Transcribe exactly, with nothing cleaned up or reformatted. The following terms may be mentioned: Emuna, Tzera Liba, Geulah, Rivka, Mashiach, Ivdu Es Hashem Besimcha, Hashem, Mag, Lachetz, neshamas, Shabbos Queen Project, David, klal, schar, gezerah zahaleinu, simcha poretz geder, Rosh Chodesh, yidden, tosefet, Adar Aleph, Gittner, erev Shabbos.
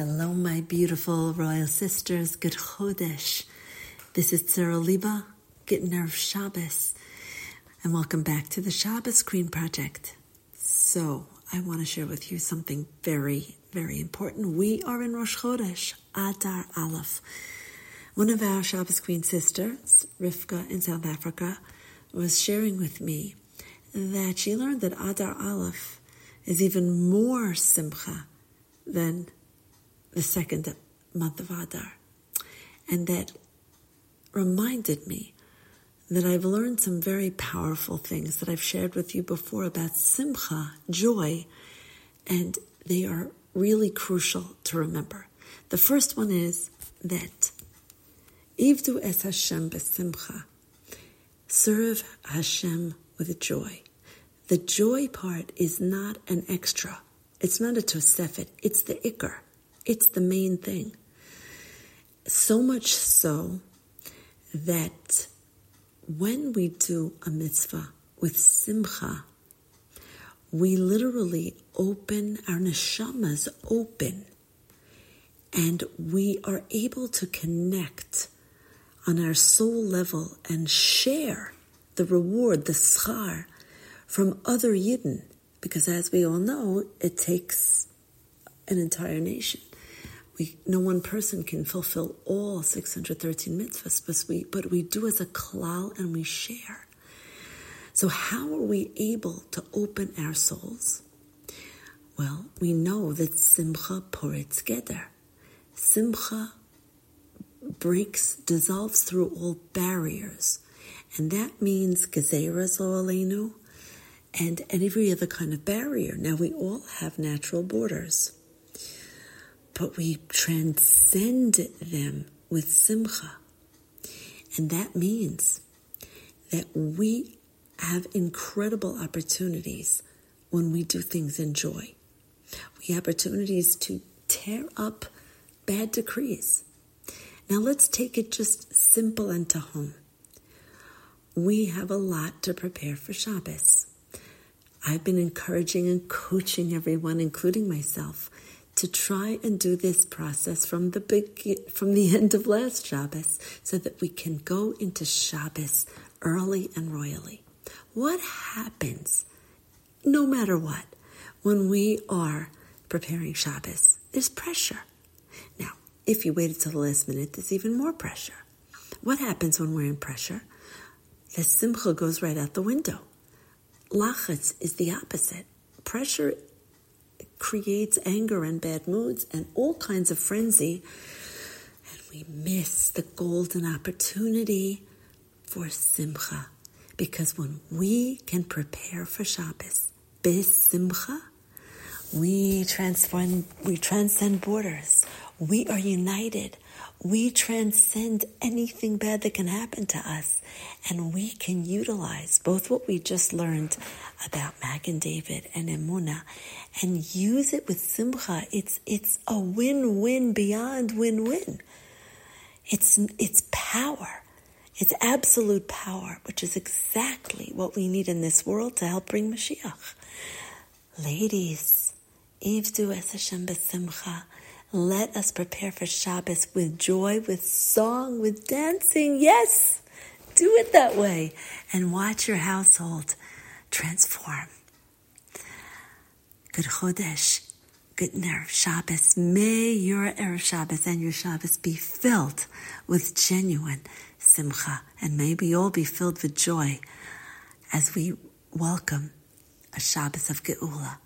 Hello, my beautiful royal sisters. Good Chodesh. This is Tzera Liba, Gittner of Shabbos, and welcome back to the Shabbos Queen Project. So, I want to share with you something very, very important. We are in Rosh Chodesh, Adar Aleph. One of our Shabbos Queen sisters, Rivka in South Africa, was sharing with me that she learned that Adar Aleph is even more simcha than the second month of Adar. And that reminded me that I've learned some very powerful things that I've shared with you before about simcha, joy, and they are really crucial to remember. The first one is that Ivdu Es Hashem Besimcha, serve Hashem with joy. The joy part is not an extra. It's not a tosefet. It's the ikkar. It's the main thing. So much so that when we do a mitzvah with simcha, we literally open, our neshamas open, and we are able to connect on our soul level and share the reward, the schar, from other yidden. Because as we all know, it takes an entire nation. We, no one person can fulfill all six hundred thirteen mitzvahs, but we, but we do as a klal and we share. So how are we able to open our souls? Well, we know that simcha poretz geder. Simcha breaks, dissolves through all barriers. And that means gezerah zahaleinu and every other kind of barrier. Now, we all have natural borders, but we transcend them with simcha. And that means that we have incredible opportunities when we do things in joy. We have opportunities to tear up bad decrees. Now, let's take it just simple and to home. We have a lot to prepare for Shabbos. I've been encouraging and coaching everyone, including myself, to try and do this process from the big, from the end of last Shabbos so that we can go into Shabbos early and royally. What happens, no matter what, when we are preparing Shabbos? There's pressure. Now, if you waited till the last minute, there's even more pressure. What happens when we're in pressure? The simcha goes right out the window. Lachetz is the opposite. Pressure creates anger and bad moods and all kinds of frenzy. And we miss the golden opportunity for simcha. Because when we can prepare for Shabbos, besimcha, we transform, we transcend borders. We are united. We transcend anything bad that can happen to us. And we can utilize both what we just learned about Mag and David and Emuna and use it with simcha. It's it's a win-win beyond win-win. It's it's power. It's absolute power, which is exactly what we need in this world to help bring Mashiach. Ladies, Ivdu Es Hashem Besimcha. Let us prepare for Shabbos with joy, with song, with dancing. Yes, do it that way. And watch your household transform. Good Chodesh, good Nerv Shabbos. May your erev Shabbos and your Shabbos be filled with genuine simcha. And may we all be filled with joy as we welcome a Shabbos of Geulah.